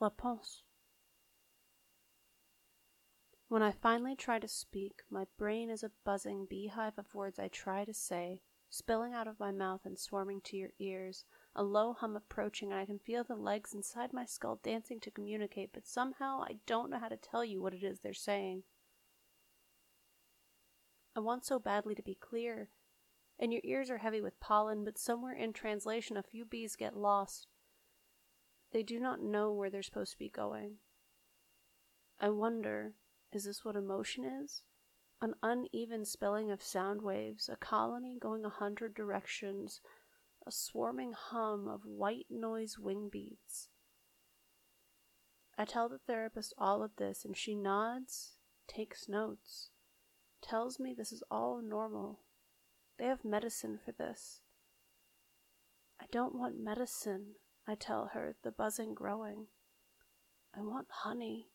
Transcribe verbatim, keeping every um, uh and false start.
Réponse. When I finally try to speak, my brain is a buzzing beehive of words I try to say, spilling out of my mouth and swarming to your ears, a low hum approaching, and I can feel the legs inside my skull dancing to communicate, but somehow I don't know how to tell you what it is they're saying. I want so badly to be clear, and your ears are heavy with pollen, but somewhere in translation a few bees get lost. They do not know where they're supposed to be going. I wonder, is this what emotion is? An uneven spilling of sound waves, a colony going a hundred directions, a swarming hum of white noise wing beats. I tell the therapist all of this, and she nods, takes notes, tells me this is all normal. They have medicine for this. I don't want medicine, I tell her, the buzzing growing. I want honey.